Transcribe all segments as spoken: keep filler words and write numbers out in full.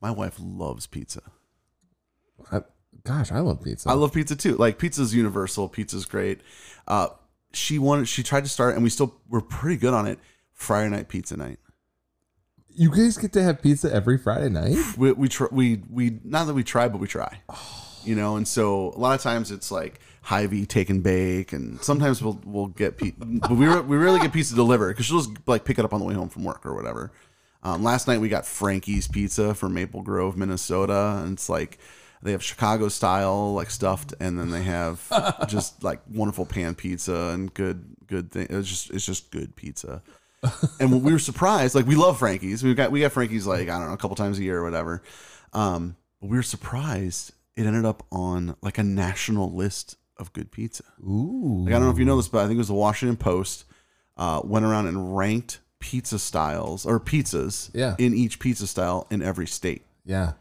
My wife loves pizza. I, gosh, I love pizza. I love pizza too. Like, pizza's universal. Pizza's great. Uh, she wanted. She tried to start, and we still were pretty good on it. Friday night pizza night. You guys get to have pizza every Friday night? We we try, we we not that we try, but we try. Oh. You know, and so a lot of times it's like Hy-Vee take and bake, and sometimes we'll we'll get pizza, but we re- we rarely get pizza delivered because she'll just like pick it up on the way home from work or whatever. Um, last night we got Frankie's Pizza from Maple Grove, Minnesota, and it's like they have Chicago style like stuffed, and then they have just like wonderful pan pizza and good good thing. It's just it's just good pizza. And we were surprised, like we love Frankie's. We got we got Frankie's like, I don't know, a couple times a year or whatever. Um, but we were surprised it ended up on like a national list of good pizza. Ooh. Like, I don't know if you know this, but I think it was the Washington Post uh, went around and ranked pizza styles or pizzas yeah. in each pizza style in every state. Yeah.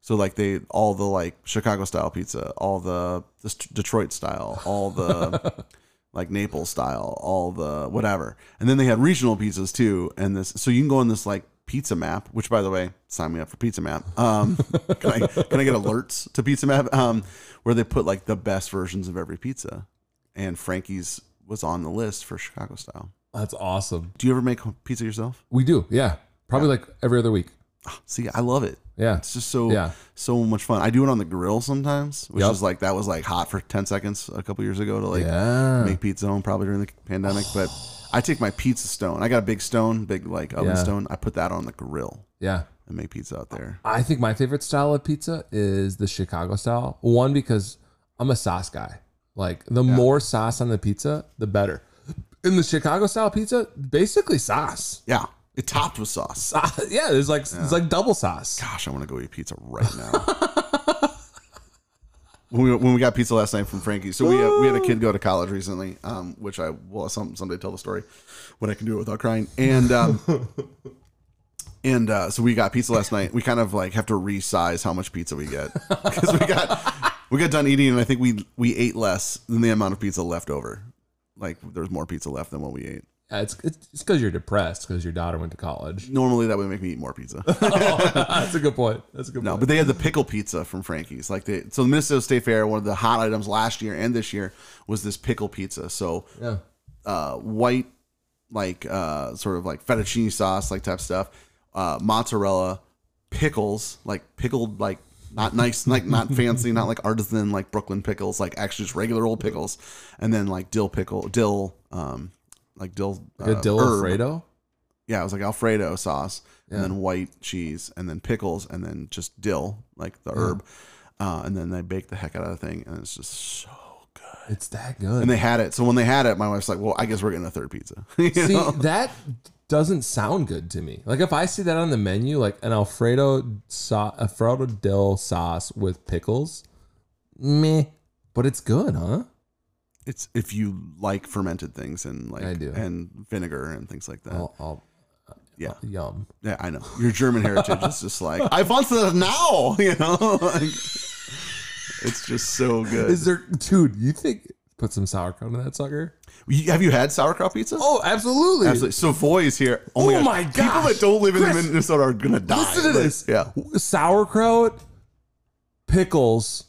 So like they all the like Chicago style pizza, all the, the Detroit style, all the like Naples style, all the whatever. And then they had regional pizzas too. And this, so you can go on this like pizza map, which by the way, sign me up for pizza map. Um, can I, can I get alerts to pizza map? Um, where they put like the best versions of every pizza, and Frankie's was on the list for Chicago style. That's awesome. Do you ever make pizza yourself? We do. Yeah. Probably yeah. like every other week. See, I love it. Yeah. It's just so, yeah. so much fun. I do it on the grill sometimes, which yep. is like, that was like hot for ten seconds a couple years ago to like yeah. make pizza home, probably during the pandemic. But I take my pizza stone. I got a big stone, big like oven yeah. stone. I put that on the grill. Yeah. And make pizza out there. I think my favorite style of pizza is the Chicago style. One, because I'm a sauce guy. Like the yeah. more sauce on the pizza, the better. In the Chicago style pizza, basically sauce. Yeah. It topped with sauce. Uh, yeah, there's like yeah. it's like double sauce. Gosh, I want to go eat pizza right now. when we when we got pizza last night from Frankie, so we had, we had a kid go to college recently, um, which I will some someday tell the story when I can do it without crying. And um, and uh, so we got pizza last night. We kind of like have to resize how much pizza we get because we got we got done eating, and I think we we ate less than the amount of pizza left over. Like there's more pizza left than what we ate. It's it's because you're depressed because your daughter went to college. Normally that would make me eat more pizza. oh, that's a good point. That's a good no, point. No, but they had the pickle pizza from Frankie's. Like they, so the Minnesota State Fair, one of the hot items last year and this year was this pickle pizza. So yeah. uh, white, like uh, sort of like fettuccine sauce, like type stuff, uh, mozzarella, pickles, like pickled, like not nice, like not fancy, not like artisan, like Brooklyn pickles, like actually just regular old pickles, and then like dill pickle, dill. Um, Like dill, like a uh, dill Alfredo? Yeah, it was like Alfredo sauce, yeah. and then white cheese, and then pickles, and then just dill, like the yeah. herb. Uh, and then they bake the heck out of the thing, and it's just so good. It's that good. And they had it. So when they had it, my wife's like, well, I guess we're getting a third pizza. See, know? That doesn't sound good to me. Like, if I see that on the menu, like an Alfredo so- Alfredo dill sauce with pickles, meh. But it's good, huh? It's if you like fermented things and like I do. And vinegar and things like that. I'll, I'll, yeah, I'll, yum. Yeah, I know your German heritage is just like I want that now. You know, like, it's just so good. Is there, dude? You think put some sauerkraut in that sucker? Have you had sauerkraut pizza? Oh, absolutely. Absolutely. Savoy is here. Oh, oh my god! People that don't live in Chris, Minnesota are gonna die. Listen to but, this. Yeah, sauerkraut, pickles,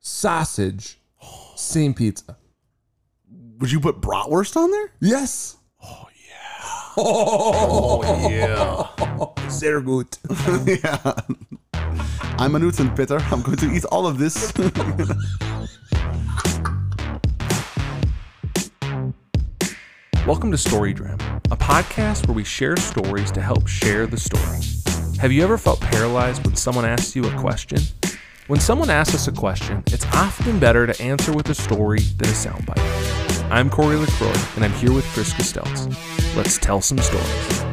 sausage, same pizza. Would you put bratwurst on there? Yes. Oh, yeah. Oh, yeah. Sehr gut. yeah. I'm a Newton Peter. I'm going to eat all of this. Welcome to Storydram, a podcast where we share stories to help share the story. Have you ever felt paralyzed when someone asks you a question? When someone asks us a question, it's often better to answer with a story than a soundbite. I'm Corey LaCroix, and I'm here with Chris Costello. Let's tell some stories.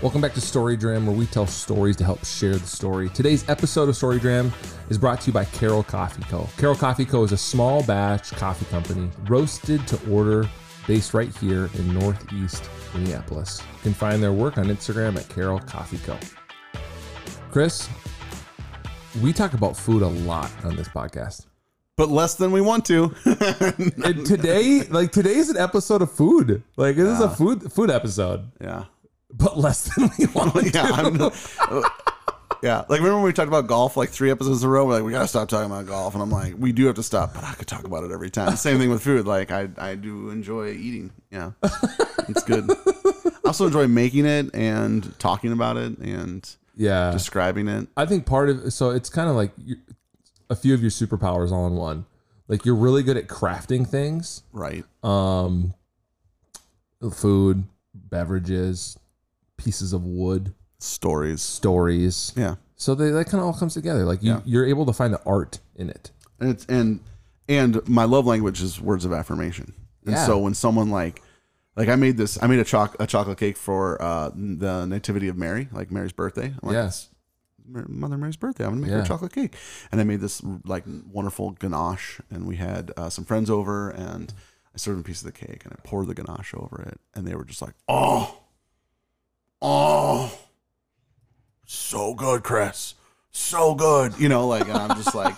Welcome back to Storydram, where we tell stories to help share the story. Today's episode of Storydram is brought to you by Karol Coffee Co. Karol Coffee Co. is a small batch coffee company roasted to order based right here in Northeast Minneapolis. You can find their work on Instagram at Karol Coffee Co. Chris, we talk about food a lot on this podcast. But less than we want to. And today, like today's an episode of food. Like this yeah. is a food food episode. Yeah. But less than we want yeah, to. I'm not, yeah. Like remember when we talked about golf like three episodes in a row? We're like, we gotta stop talking about golf. And I'm like, we do have to stop, but I could talk about it every time. Same thing with food. Like I I do enjoy eating. Yeah. It's good. I also enjoy making it and talking about it and yeah. describing it. I think part of so it's kind of like you, a few of your superpowers all in one. Like you're really good at crafting things. Right. Um, food, beverages, pieces of wood. Stories. Stories. Yeah. So they, that kind of all comes together. Like you, yeah. you're able to find the art in it. And it's, and, and my love language is words of affirmation. And yeah. so when someone like, like I made this, I made a choc a chocolate cake for uh, the Nativity of Mary, like Mary's birthday. I'm like, yes. Mother Mary's birthday. I'm gonna make yeah. her a chocolate cake, and I made this like wonderful ganache. And we had uh, some friends over, and I served them a piece of the cake, and I poured the ganache over it, and they were just like, "Oh, oh, so good, Chris, so good." You know, like and I'm just like,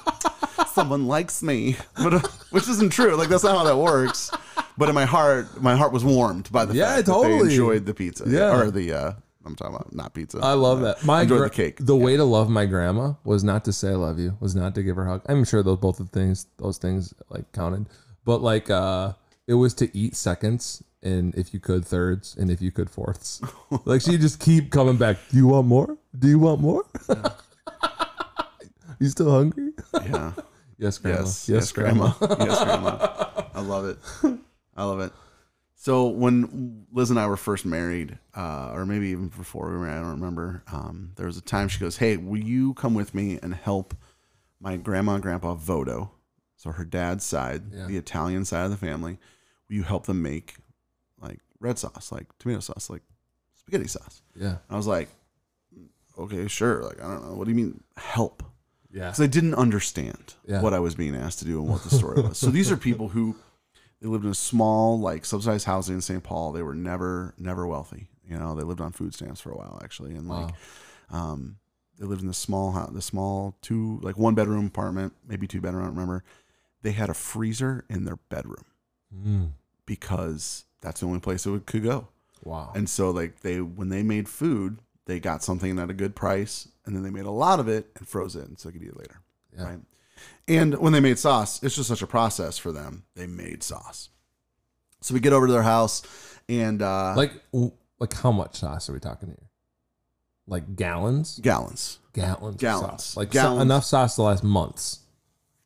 someone likes me, but uh, which isn't true. Like that's not how that works. But in my heart, my heart was warmed by the yeah, fact totally. that they enjoyed the pizza yeah. or the. Uh, I'm talking about not pizza. I love that. My enjoy the cake. The yeah. way to love my grandma was not to say I love you, was not to give her a hug. I'm sure those both of things, those things like counted, but like uh, it was to eat seconds, and if you could thirds, and if you could fourths. Like she just keep coming back. Do you want more? Do you want more? Yeah. You still hungry? Yeah. Yes, grandma. Yes, yes, yes grandma. grandma. Yes, grandma. I love it. I love it. So when Liz and I were first married, uh, or maybe even before we were, I don't remember, um, there was a time she goes, "Hey, will you come with me and help my grandma and grandpa Vodo?" So her dad's side, yeah. the Italian side of the family, will you help them make like red sauce, like tomato sauce, like spaghetti sauce? Yeah. And I was like, okay, sure. Like, I don't know. What do you mean help? Yeah. Because I didn't understand yeah. what I was being asked to do and what the story was. So these are people who... They lived in a small, like, subsidized housing in Saint Paul. They were never, never wealthy. You know, they lived on food stamps for a while, actually. And, like, wow. um, they lived in this small house, the small two, like, one-bedroom apartment, maybe two-bedroom, I don't remember. They had a freezer in their bedroom mm. because that's the only place it would, could go. Wow. And so, like, they when they made food, they got something at a good price, and then they made a lot of it and froze it, and so they could eat it later. Yeah. Right? And when they made sauce, it's just such a process for them. They made sauce. So we get over to their house and... Uh, like like how much sauce are we talking here? Like gallons? Gallons. Gallons. Gallons. Sauce. Like gallons. So enough sauce to last months.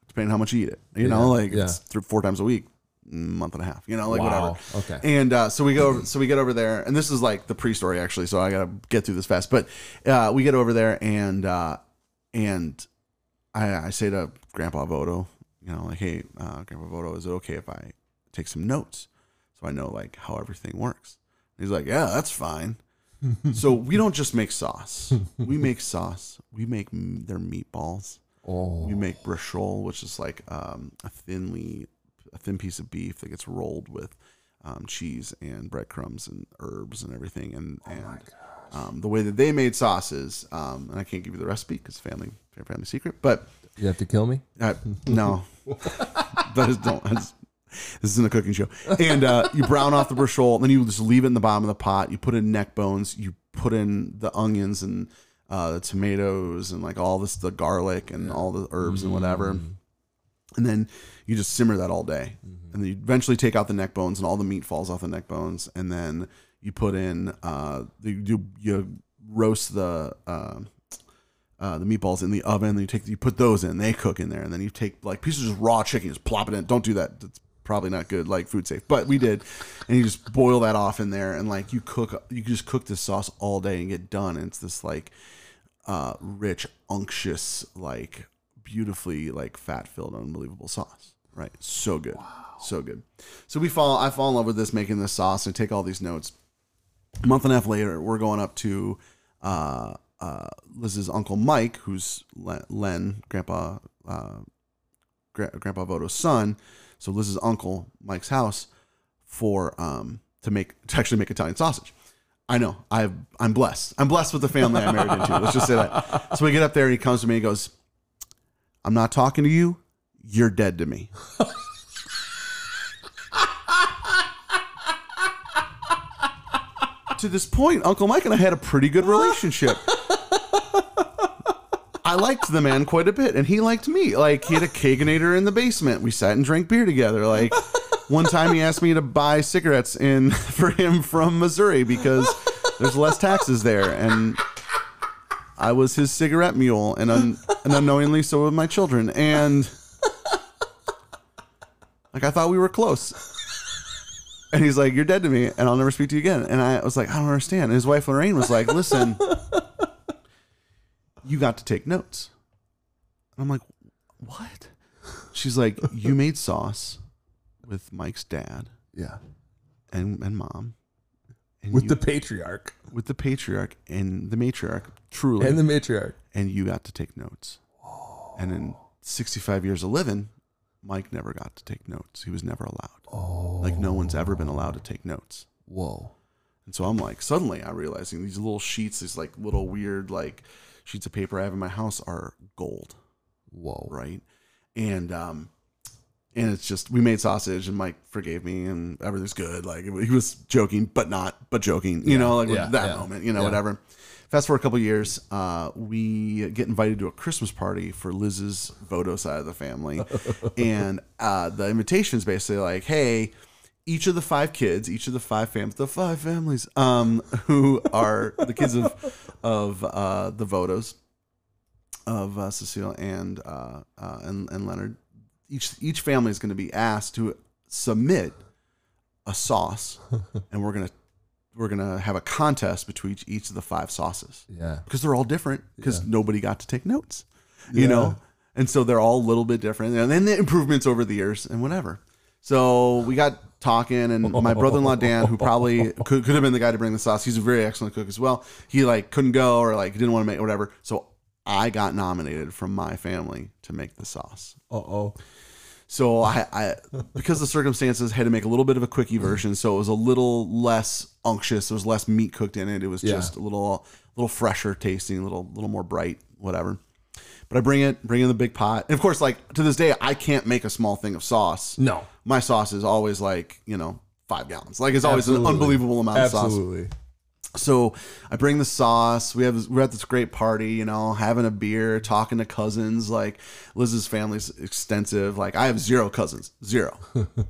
Depending on how much you eat it. You yeah. know, like yeah. it's three, four times a week, month and a half. You know, like wow. whatever. Okay. And uh, so we go. Over, so we get over there. And this is like the pre-story, actually. So I got to get through this fast. But uh, we get over there and uh, and... I, I say to Grandpa Vodo, you know, like, "Hey, uh, Grandpa Vodo, is it okay if I take some notes so I know, like, how everything works?" And he's like, "Yeah, that's fine." So we don't just make sauce. We make sauce. We make m- their meatballs. Oh. We make bruschol, which is, like, um, a thinly, a thin piece of beef that gets rolled with um, cheese and breadcrumbs and herbs and everything. And, oh, and um, the way that they made sauces, um, and I can't give you the recipe because family... Your family secret, but you have to kill me. Uh, no, that is don't. That's, this isn't a cooking show. And uh, you brown off the bruschol, then you just leave it in the bottom of the pot. You put in neck bones, you put in the onions and uh, the tomatoes, and like all this, the garlic and all the herbs mm-hmm. and whatever. And then you just simmer that all day, mm-hmm. and then you eventually take out the neck bones, and all the meat falls off the neck bones. And then you put in uh, you you roast the. Uh, Uh, the meatballs in the oven, then you take you put those in, they cook in there, and then you take like pieces of raw chicken, just plop it in. Don't do that. That's probably not good, like food safe. But we did, and you just boil that off in there, and like you cook, you just cook this sauce all day and get done. And it's this like uh, rich, unctuous, like beautifully like fat filled, unbelievable sauce. Right? So good, wow. so good. So we fall, I fall in love with this, making this sauce, and I take all these notes. A month and a half later, we're going up to. Uh, Uh, Liz's uncle Mike, who's Len, Grandpa, uh, Gra- Grandpa Vodo's son. So Liz's uncle Mike's house for um, to make to actually make Italian sausage. I know. I've, I'm blessed. I'm blessed with the family I married into. Let's just say that. So we get up there and he comes to me and goes, I'm not talking to you. You're dead to me. To this point, Uncle Mike and I had a pretty good relationship. I liked the man quite a bit, and he liked me. Like, he had a Keganator in the basement. We sat and drank beer together. Like, one time he asked me to buy cigarettes in for him from Missouri because there's less taxes there, and I was his cigarette mule, and, un, and unknowingly so were my children. And, like, I thought we were close. And he's like, you're dead to me, and I'll never speak to you again. And I was like, I don't understand. And his wife, Lorraine, was like, listen... You got to take notes. And I'm like, what? She's like, you made sauce with Mike's dad. Yeah. And and mom. And with you, the patriarch. With the patriarch and the matriarch, truly. And the matriarch. And you got to take notes. Oh. And in sixty-five years of living, Mike never got to take notes. He was never allowed. Oh. Like, no one's ever been allowed to take notes. Whoa. And so I'm like, suddenly I'm realizing these little sheets, these like little weird, like, sheets of paper I have in my house are gold. Whoa. Right? And um, and it's just, we made sausage and Mike forgave me and everything's good. Like, he was joking, but not, but joking, you yeah. know, like yeah. that yeah. moment, you know, yeah. whatever. Fast forward a couple of years, uh, we get invited to a Christmas party for Liz's Vodo side of the family. And uh, the invitation's basically like, hey, each of the five kids, each of the five families, the five families, um, who are the kids of of uh, the Vodos, of uh, Cecile and, uh, uh, and and Leonard, each each family is going to be asked to submit a sauce, and we're gonna we're gonna have a contest between each, each of the five sauces. Yeah, because they're all different. Because yeah. nobody got to take notes, you yeah. know, and so they're all a little bit different, and then the improvements over the years and whatever. So we got talking, and my brother-in-law, Dan, who probably could, could have been the guy to bring the sauce. He's a very excellent cook as well. He like couldn't go or like didn't want to make whatever. So I got nominated from my family to make the sauce. Uh-oh. So I, I, because the circumstances, had to make a little bit of a quickie version. So it was a little less unctuous. There was less meat cooked in it. It was yeah. just a little, little fresher tasting, a little, little more bright, whatever. But I bring it, bring in the big pot. And of course, like to this day, I can't make a small thing of sauce. No. My sauce is always like, you know, five gallons. Like it's always Absolutely. An unbelievable amount Absolutely. Of sauce. So I bring the sauce. We have this, we're at this great party, you know, having a beer, talking to cousins. Like Liz's family's extensive. Like I have zero cousins, zero,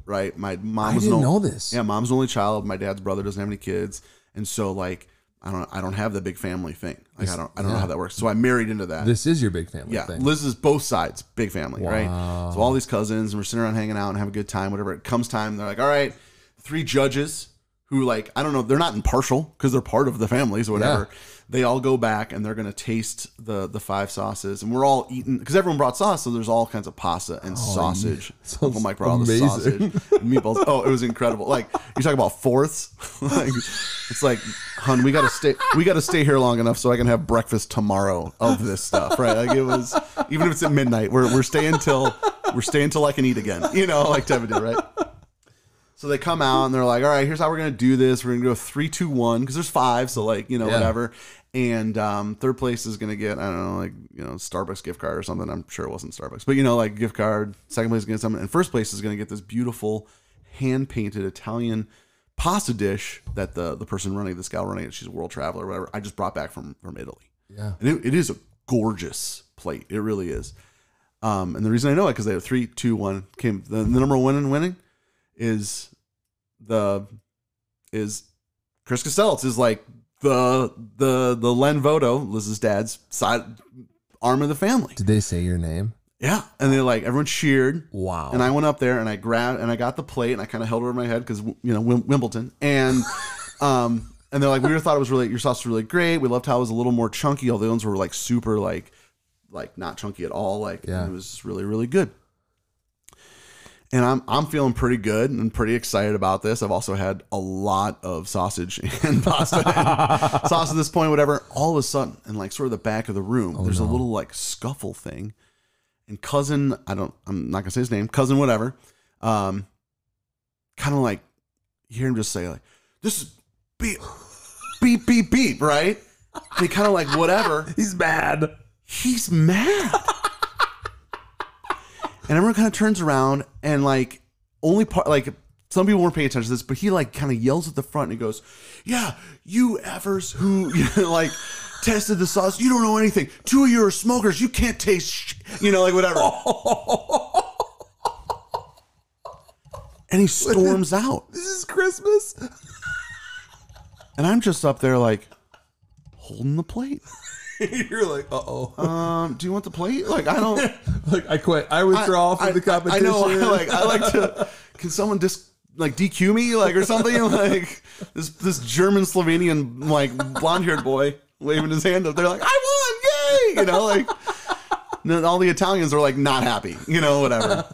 right? My mom's I didn't know this. Yeah, mom's the only child. My dad's brother doesn't have any kids, and so like. I don't. I don't have the big family thing. Like I don't. I don't yeah. know how that works. So I married into that. This is your big family. Yeah, thing. Liz is both sides big family, wow. right? So all these cousins, and we're sitting around hanging out and having a good time. Whatever it comes time, they're like, "All right, three judges who like I don't know. They're not impartial because they're part of the families, so whatever. Yeah. They all go back and they're gonna taste the the five sauces, and we're all eating because everyone brought sauce. So there's all kinds of pasta and oh, sausage. Uncle Mike brought all the sausage, and meatballs. Oh, it was incredible. Like you're talking about fourths. like, it's like, hun, we gotta stay. We gotta stay here long enough so I can have breakfast tomorrow of this stuff, right? Like it was, even if it's at midnight, we're we're staying till we're staying till I can eat again. You know, like David did, right? So they come out and they're like, all right, here's how we're going to do this. We're going to go three, two, one, because there's five. So like, you know, yeah. whatever. And um, third place is going to get, I don't know, like, you know, Starbucks gift card or something. I'm sure it wasn't Starbucks, but you know, like gift card, second place is going to get something. And first place is going to get this beautiful hand painted Italian pasta dish that the, the person running this gal running it, she's a world traveler or whatever. I just brought back from, from Italy. Yeah. And it, it is a gorgeous plate. It really is. Um, and the reason I know it, cause they have three, two, one came the, the number one in winning. Is the is Chris Costello is like the the the Len Vodo, Liz's dad's side arm of the family. Did they say your name? Yeah, and they're like everyone cheered. Wow! And I went up there and I grabbed and I got the plate and I kind of held it over my head because you know Wimbledon and um and they're like we thought it was really your sauce was really great. We loved how it was a little more chunky. All the ones were like super like like not chunky at all. Like yeah. and it was really really good. And I'm I'm feeling pretty good and pretty excited about this. I've also had a lot of sausage and pasta and sauce at this point, whatever. All of a sudden, and like sort of the back of the room, oh, there's no. a little like scuffle thing. And cousin, I don't, I'm not gonna say his name, cousin, whatever. Um, kind of like you hear him just say like, "This is be beep, beep, beep, right? They kind of like, whatever. He's mad. He's mad. And everyone kind of turns around and like, only part, like, some people weren't paying attention to this, but he like kind of yells at the front and he goes, yeah, you effers who you know, like tested the sauce. You don't know anything. Two of you are smokers. You can't taste shit. You know, like whatever. And he storms out. This is Christmas. And I'm just up there like holding the plate. You're like, uh-oh. Um, do you want the plate? Like, I don't. Like, I quit. I withdraw I, from I, the competition. I know. Like, I like to. Can someone just like D Q me, like, or something? Like this, this German Slovenian, like, blonde-haired boy waving his hand up. They're like, I won! Yay! You know, like. And then all the Italians are like not happy. You know, whatever.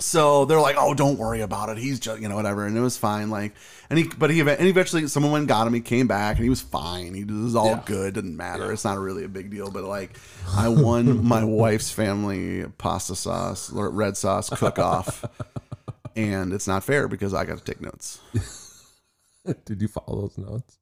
So they're like, oh, don't worry about it. He's just, you know, whatever. And it was fine. Like, and he, but he, and eventually someone went and got him. He came back and he was fine. He was all yeah. good. Didn't matter. Yeah. It's not really a big deal. But like, I won my wife's family pasta sauce, red sauce cook off. And it's not fair because I got to take notes. Did you follow those notes?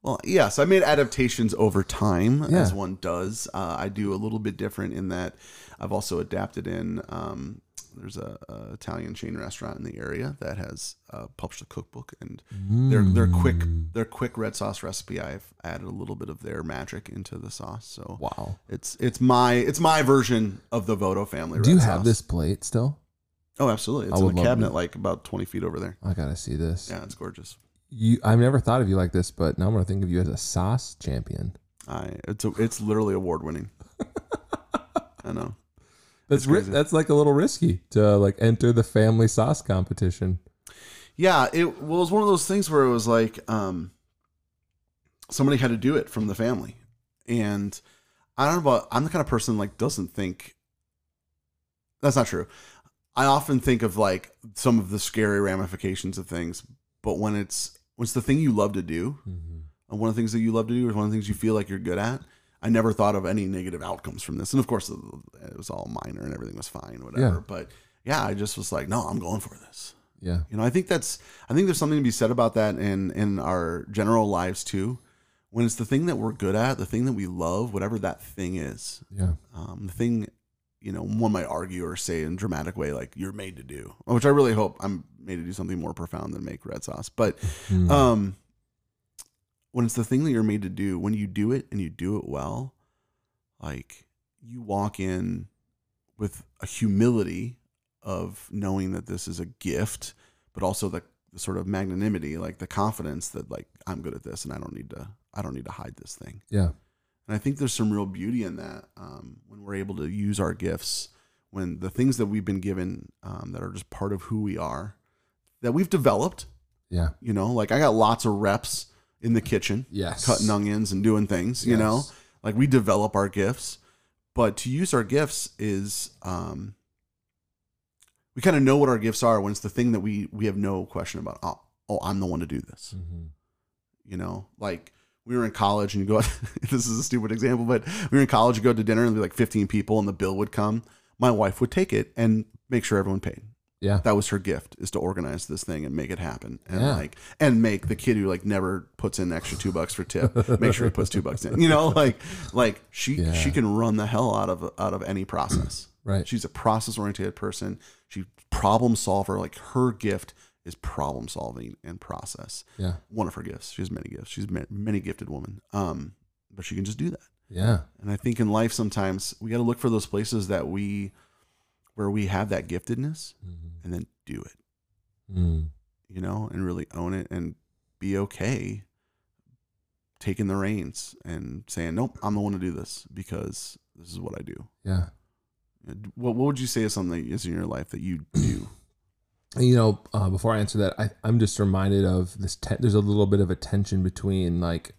Well, yes. Yeah, so I made adaptations over time yeah. as one does. Uh, I do a little bit different in that I've also adapted in, um, there's a, a Italian chain restaurant in the area that has uh, published a cookbook, and mm. their their quick their quick red sauce recipe. I've added a little bit of their magic into the sauce. So wow, it's it's my it's my version of the Voto family. Do red you sauce. Have this plate still? Oh, absolutely! It's I in a cabinet, it. Like about twenty feet over there. I gotta see this. Yeah, it's gorgeous. You, I've never thought of you like this, but now I'm gonna think of you as a sauce champion. I it's a, it's literally award winning. I know. That's ri- that's like a little risky to like enter the family sauce competition. Yeah, it, well, it was one of those things where it was like um, somebody had to do it from the family, and I don't know about. I'm the kind of person like doesn't think that's not true. I often think of like some of the scary ramifications of things, but when it's when it's the thing you love to do, mm-hmm. and one of the things that you love to do is one of the things you feel like you're good at. I never thought of any negative outcomes from this. And of course it was all minor and everything was fine, whatever. Yeah. But yeah, I just was like, no, I'm going for this. Yeah. You know, I think that's, I think there's something to be said about that in, in our general lives too. When it's the thing that we're good at, the thing that we love, whatever that thing is. Yeah. Um, the thing, you know, one might argue or say in a dramatic way, like you're made to do, which I really hope I'm made to do something more profound than make red sauce. But, mm. um, when it's the thing that you're made to do, when you do it and you do it well, like you walk in with a humility of knowing that this is a gift, but also the, the sort of magnanimity, like the confidence that like, I'm good at this and I don't need to, I don't need to hide this thing. Yeah. And I think there's some real beauty in that um, when we're able to use our gifts, when the things that we've been given um, that are just part of who we are, that we've developed. Yeah. You know, like I got lots of reps in the kitchen, yes, cutting onions and doing things, you yes. know, like we develop our gifts, but to use our gifts is, um, we kind of know what our gifts are when it's the thing that we, we have no question about. Oh, oh I'm the one to do this. Mm-hmm. You know, like we were in college and you go, this is a stupid example, but we were in college, you go to dinner and there'd be like fifteen people and the bill would come. My wife would take it and make sure everyone paid. Yeah. That was her gift, is to organize this thing and make it happen. And yeah. like, and make the kid who like never puts in an extra two bucks for tip, make sure he puts two bucks in, you know, like, like she, yeah. she can run the hell out of, out of any process. Right. She's a process oriented person. She problem solver. Like her gift is problem solving and process. Yeah. One of her gifts. She has many gifts. She's a many gifted woman. Um, but she can just do that. Yeah. And I think in life, sometimes we got to look for those places that we, where we have that giftedness mm-hmm. and then do it, mm. you know, and really own it and be okay taking the reins and saying, nope, I'm the one to do this because this is what I do. Yeah. What, what would you say is something that is in your life that you do? You know, uh, before I answer that, I, I'm just reminded of this. Te- there's a little bit of a tension between like,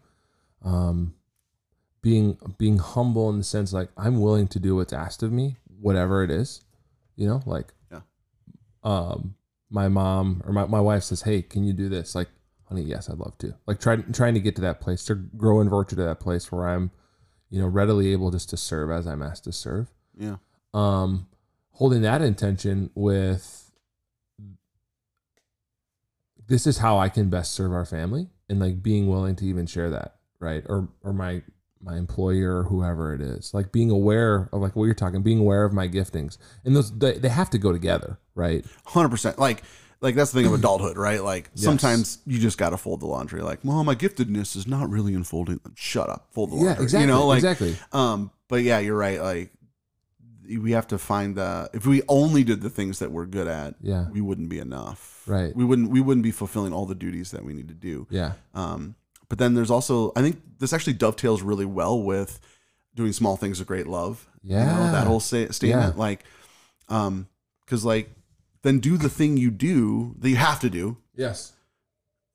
um, being, being humble in the sense, like I'm willing to do what's asked of me, whatever it is. You know, like, yeah. um, my mom or my, my wife says, "Hey, can you do this?" Like, honey, yes, I'd love to. Like, try, trying to get to that place, to grow in virtue to that place where I'm, you know, readily able just to serve as I'm asked to serve. Yeah. Um, holding that intention with, this is how I can best serve our family. and like being willing to even share that, right? Or or my my employer or whoever it is, like being aware of like what you're talking, being aware of my giftings, and those they, they have to go together, right? one hundred percent. Like like that's the thing of adulthood, right? Like yes. sometimes you just got to fold the laundry. Like, well, my giftedness is not really in folding. Shut up, fold the laundry. Yeah, exactly. You know, like exactly. Um, but yeah, you're right. Like we have to find the if we only did the things that we're good at, yeah, we wouldn't be enough, right? We wouldn't we wouldn't be fulfilling all the duties that we need to do. Yeah. Um. But then there's also, I think this actually dovetails really well with doing small things with great love. Yeah. You know, that whole sta- statement, yeah. like, um, cause like then do the thing you do that you have to do. Yes.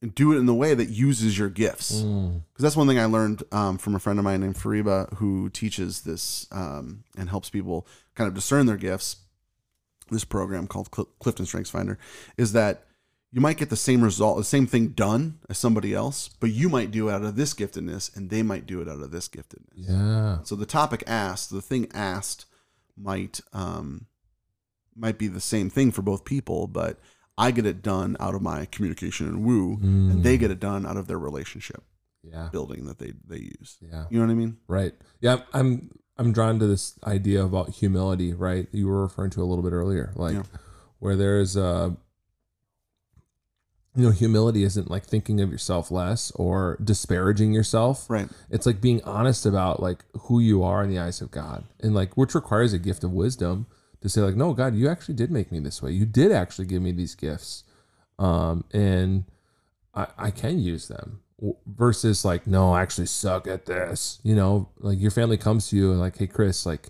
And do it in the way that uses your gifts. Mm. Cause that's one thing I learned, um, from a friend of mine named Fariba, who teaches this, um, and helps people kind of discern their gifts. This program called Cl- Clifton Strengths Finder is that you might get the same result, the same thing done as somebody else, but you might do it out of this giftedness and they might do it out of this giftedness. Yeah. So the topic asked, the thing asked might, um, might be the same thing for both people, but I get it done out of my communication and woo, mm. and they get it done out of their relationship yeah. building that they, they use. Yeah. You know what I mean? Right. Yeah. I'm, I'm drawn to this idea about humility, right? You were referring to a little bit earlier, like yeah. where there's a, you know, humility isn't like thinking of yourself less or disparaging yourself. Right. It's like being honest about like who you are in the eyes of God, and like, which requires a gift of wisdom to say like, no, God, you actually did make me this way. You did actually give me these gifts. Um, and I, I can use them versus like, no, I actually suck at this. You know, like your family comes to you and like, hey, Chris, like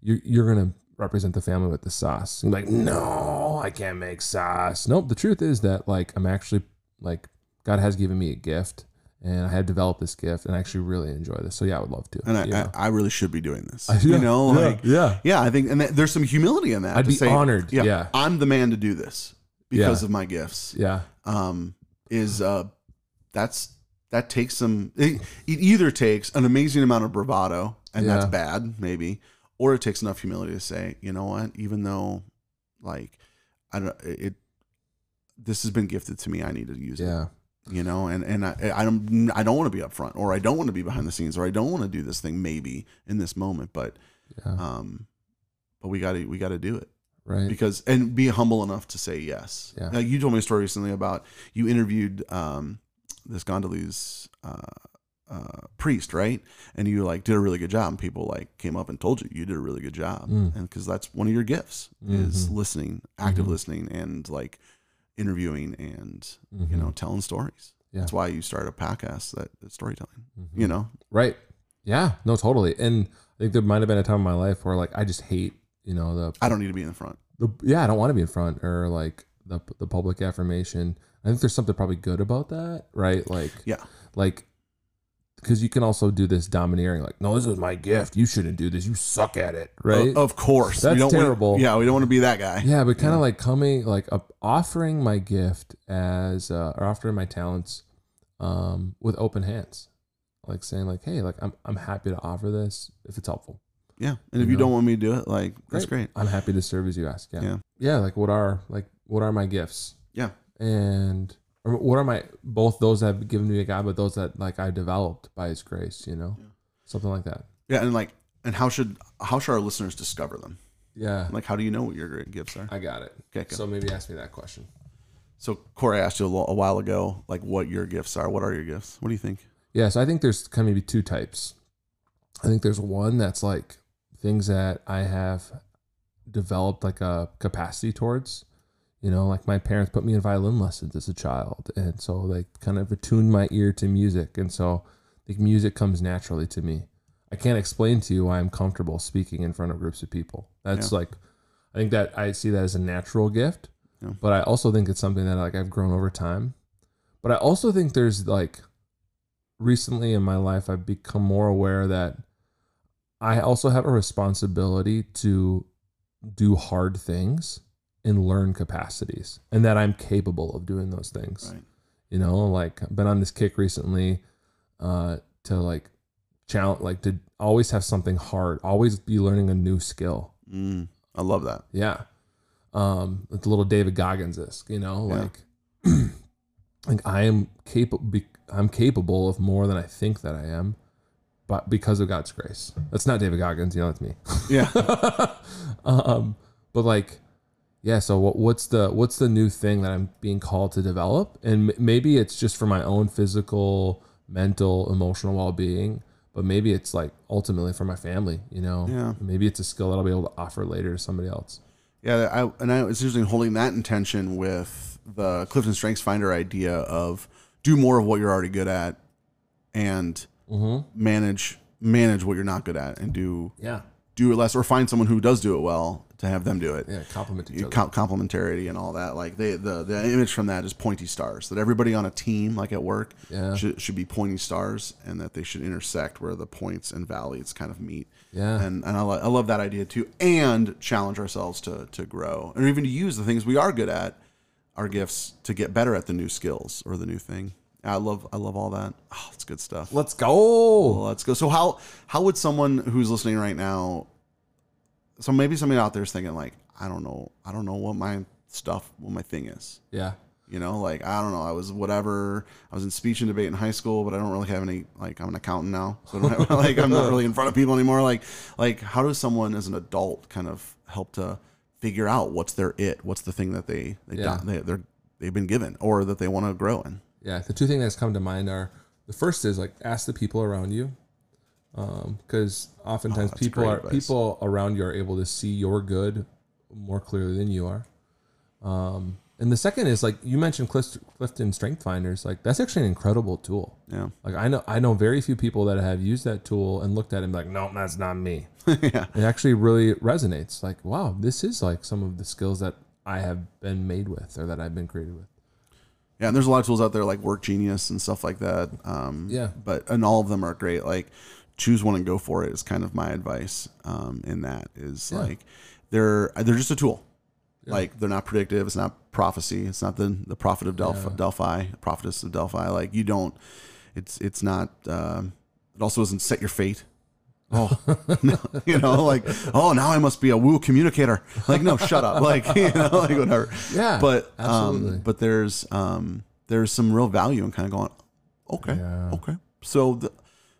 you're, you're going to represent the family with the sauce. And like, no, I can't make sauce. Nope. The truth is that like, I'm actually like, God has given me a gift and I have developed this gift and I actually really enjoy this. So yeah, I would love to. And I, yeah. I, I really should be doing this, yeah, you know, yeah, like, yeah, yeah, I think, and th- there's some humility in that. I'd be say, honored. Yeah, yeah. I'm the man to do this because yeah. of my gifts. Yeah. Um, is, uh, that's, that takes some, it, it either takes an amazing amount of bravado and yeah. that's bad maybe, or it takes enough humility to say, you know what, even though like, I don't, it, this has been gifted to me. I need to use yeah. it, you know? And, and I, I don't, I don't want to be up front, or I don't want to be behind the scenes, or I don't want to do this thing maybe in this moment, but, yeah. um, but we gotta, we gotta do it. Right. Because, and be humble enough to say yes. Yeah. Now, you told me a story recently about you interviewed, um, this Gondolese, uh, uh priest, right? And you like did a really good job, and people like came up and told you you did a really good job. Mm. And because that's one of your gifts, mm-hmm. is listening, active mm-hmm. listening, and like interviewing, and mm-hmm. you know, telling stories. Yeah. That's why you started a podcast, that, that storytelling, mm-hmm. you know? Right. Yeah, no, totally. And I think there might have been a time in my life where like I just hate, you know, the I don't need to be in the front. The, yeah, I don't want to be in front, or like the the public affirmation. I think there's something probably good about that, right? Like yeah. like because you can also do this domineering, like, no, this is my gift. You shouldn't do this. You suck at it, right? Of course. That's we don't terrible. Want to, yeah, we don't want to be that guy. Yeah, but kind of yeah. like coming, like uh, offering my gift as, uh, or offering my talents um, with open hands. Like saying like, hey, like I'm I'm happy to offer this if it's helpful. Yeah, and you if know? You don't want me to do it, like, great. That's great. I'm happy to serve as you ask. Yeah. Yeah, yeah like what are, like, what are my gifts? Yeah. And... what are my, both those that have given me to God, but those that like I developed by his grace, you know, yeah. something like that. Yeah. And like, and how should, how should our listeners discover them? Yeah. Like, how do you know what your great gifts are? I got it. Okay. Go. So maybe ask me that question. So Corey, I asked you a, little, a while ago, like what your gifts are. What are your gifts? What do you think? Yeah. So I think there's kind of maybe two types. I think there's one that's like things that I have developed like a capacity towards. You know, like my parents put me in violin lessons as a child. And so they kind of attuned my ear to music. And so like music comes naturally to me. I can't explain to you why I'm comfortable speaking in front of groups of people. That's yeah. like, I think that I see that as a natural gift, yeah. but I also think it's something that like I've grown over time. But I also think there's like recently in my life, I've become more aware that I also have a responsibility to do hard things and learn capacities, and that I'm capable of doing those things. Right. You know, like I've been on this kick recently uh, to like challenge, like to always have something hard, always be learning a new skill. Mm, I love that. Yeah. Um, it's a little David Goggins-esque, you know, like, yeah. like I am capable, I'm capable of more than I think that I am, but because of God's grace. That's not David Goggins, you know, that's me. Yeah. um, but like, yeah. So what, what's the, what's the new thing that I'm being called to develop? And m- maybe it's just for my own physical, mental, emotional well-being, but maybe it's like ultimately for my family, you know, yeah. Maybe it's a skill that I'll be able to offer later to somebody else. Yeah. I, and I was usually holding that intention with the Clifton Strengths Finder idea of do more of what you're already good at and mm-hmm. manage, manage what you're not good at and do, yeah. do it less, or find someone who does do it well to have them do it. Yeah. Compliment each other. Com- complementarity and all that. Like they, the, the image from that is pointy stars, that everybody on a team, like at work yeah. should, should be pointy stars, and that they should intersect where the points and valleys kind of meet. Yeah. And, and I, lo- I love that idea too. And challenge ourselves to, to grow, and even to use the things we are good at, our gifts, to get better at the new skills or the new thing. I love, I love all that. Oh, it's good stuff. Let's go. Let's go. So how, how would someone who's listening right now, so maybe somebody out there's thinking like, I don't know, I don't know what my stuff, what my thing is. Yeah. You know, like, I don't know. I was whatever. I was in speech and debate in high school, but I don't really have any, like, I'm an accountant now. So I don't have, like, I'm not really in front of people anymore. Like, like how does someone as an adult kind of help to figure out what's their it, what's the thing that they, they, yeah. they they're, they've been given or that they want to grow in? Yeah, the two things that's come to mind are, the first is like ask the people around you, because um, oftentimes oh, people are advice. people around you are able to see your good more clearly than you are. Um, and the second is like you mentioned Clifton Strength Finders, like that's actually an incredible tool. Yeah, like I know I know very few people that have used that tool and looked at it and be like, no, that's not me. yeah, it actually really resonates. Like, wow, this is like some of the skills that I have been made with or that I've been created with. Yeah, and there's a lot of tools out there like Work Genius and stuff like that. Um, yeah. But, and all of them are great. Like, choose one and go for it is kind of my advice um, in that is yeah. like, they're they're just a tool. Yeah. Like, they're not predictive. It's not prophecy. It's not the, the prophet of Delphi, yeah. Delphi, prophetess of Delphi. Like, you don't, it's it's not, um, it also doesn't set your fate. Oh, no, you know, like, oh, now I must be a woo communicator. Like, no, shut up. Like, you know, like whatever. Yeah, but, absolutely. um, but there's, um, there's some real value in kind of going, okay, yeah. okay. So, the,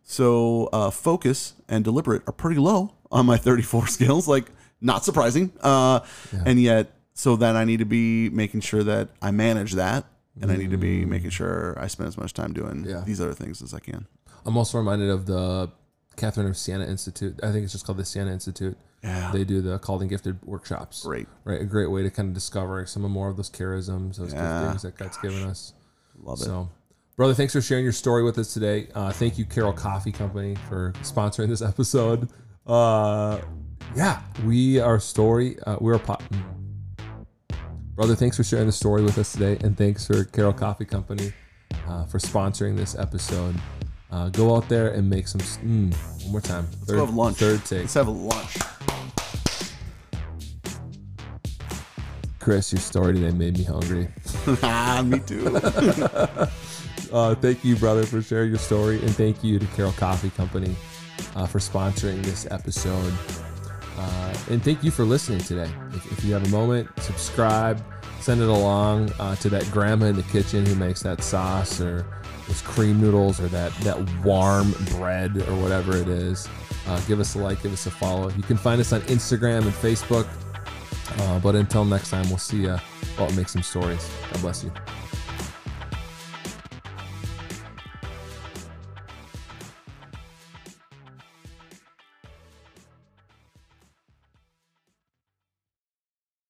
so, uh, focus and deliberate are pretty low on my thirty-four skills. Like, not surprising. Uh, yeah. and yet, so then I need to be making sure that I manage that. And mm. I need to be making sure I spend as much time doing yeah. these other things as I can. I'm also reminded of the Catherine of Siena Institute. I think it's just called the Siena Institute. Yeah. They do the called and gifted workshops. Great. Right. A great way to kind of discover some more of those charisms, those yeah. things that God's Gosh. given us. Love it. So, brother, thanks for sharing your story with us today. Uh, thank you, Karol Coffee Company, for sponsoring this episode. Uh, yeah, we are story. Uh, we're a pop. Brother, thanks for sharing the story with us today. And thanks for Karol Coffee Company uh, for sponsoring this episode. Uh, go out there and make some. Mm, one more time. Third, Let's go have lunch. Third take. Let's have a lunch. Chris, your story today made me hungry. Me too. uh, thank you, brother, for sharing your story, and thank you to Karol Coffee Company uh, for sponsoring this episode. Uh, and thank you for listening today. If, if you have a moment, subscribe, send it along uh, to that grandma in the kitchen who makes that sauce or those cream noodles or that, that warm bread or whatever it is. Uh, give us a like, give us a follow. You can find us on Instagram and Facebook. Uh, but until next time, we'll see you. Well, make some stories. God bless you.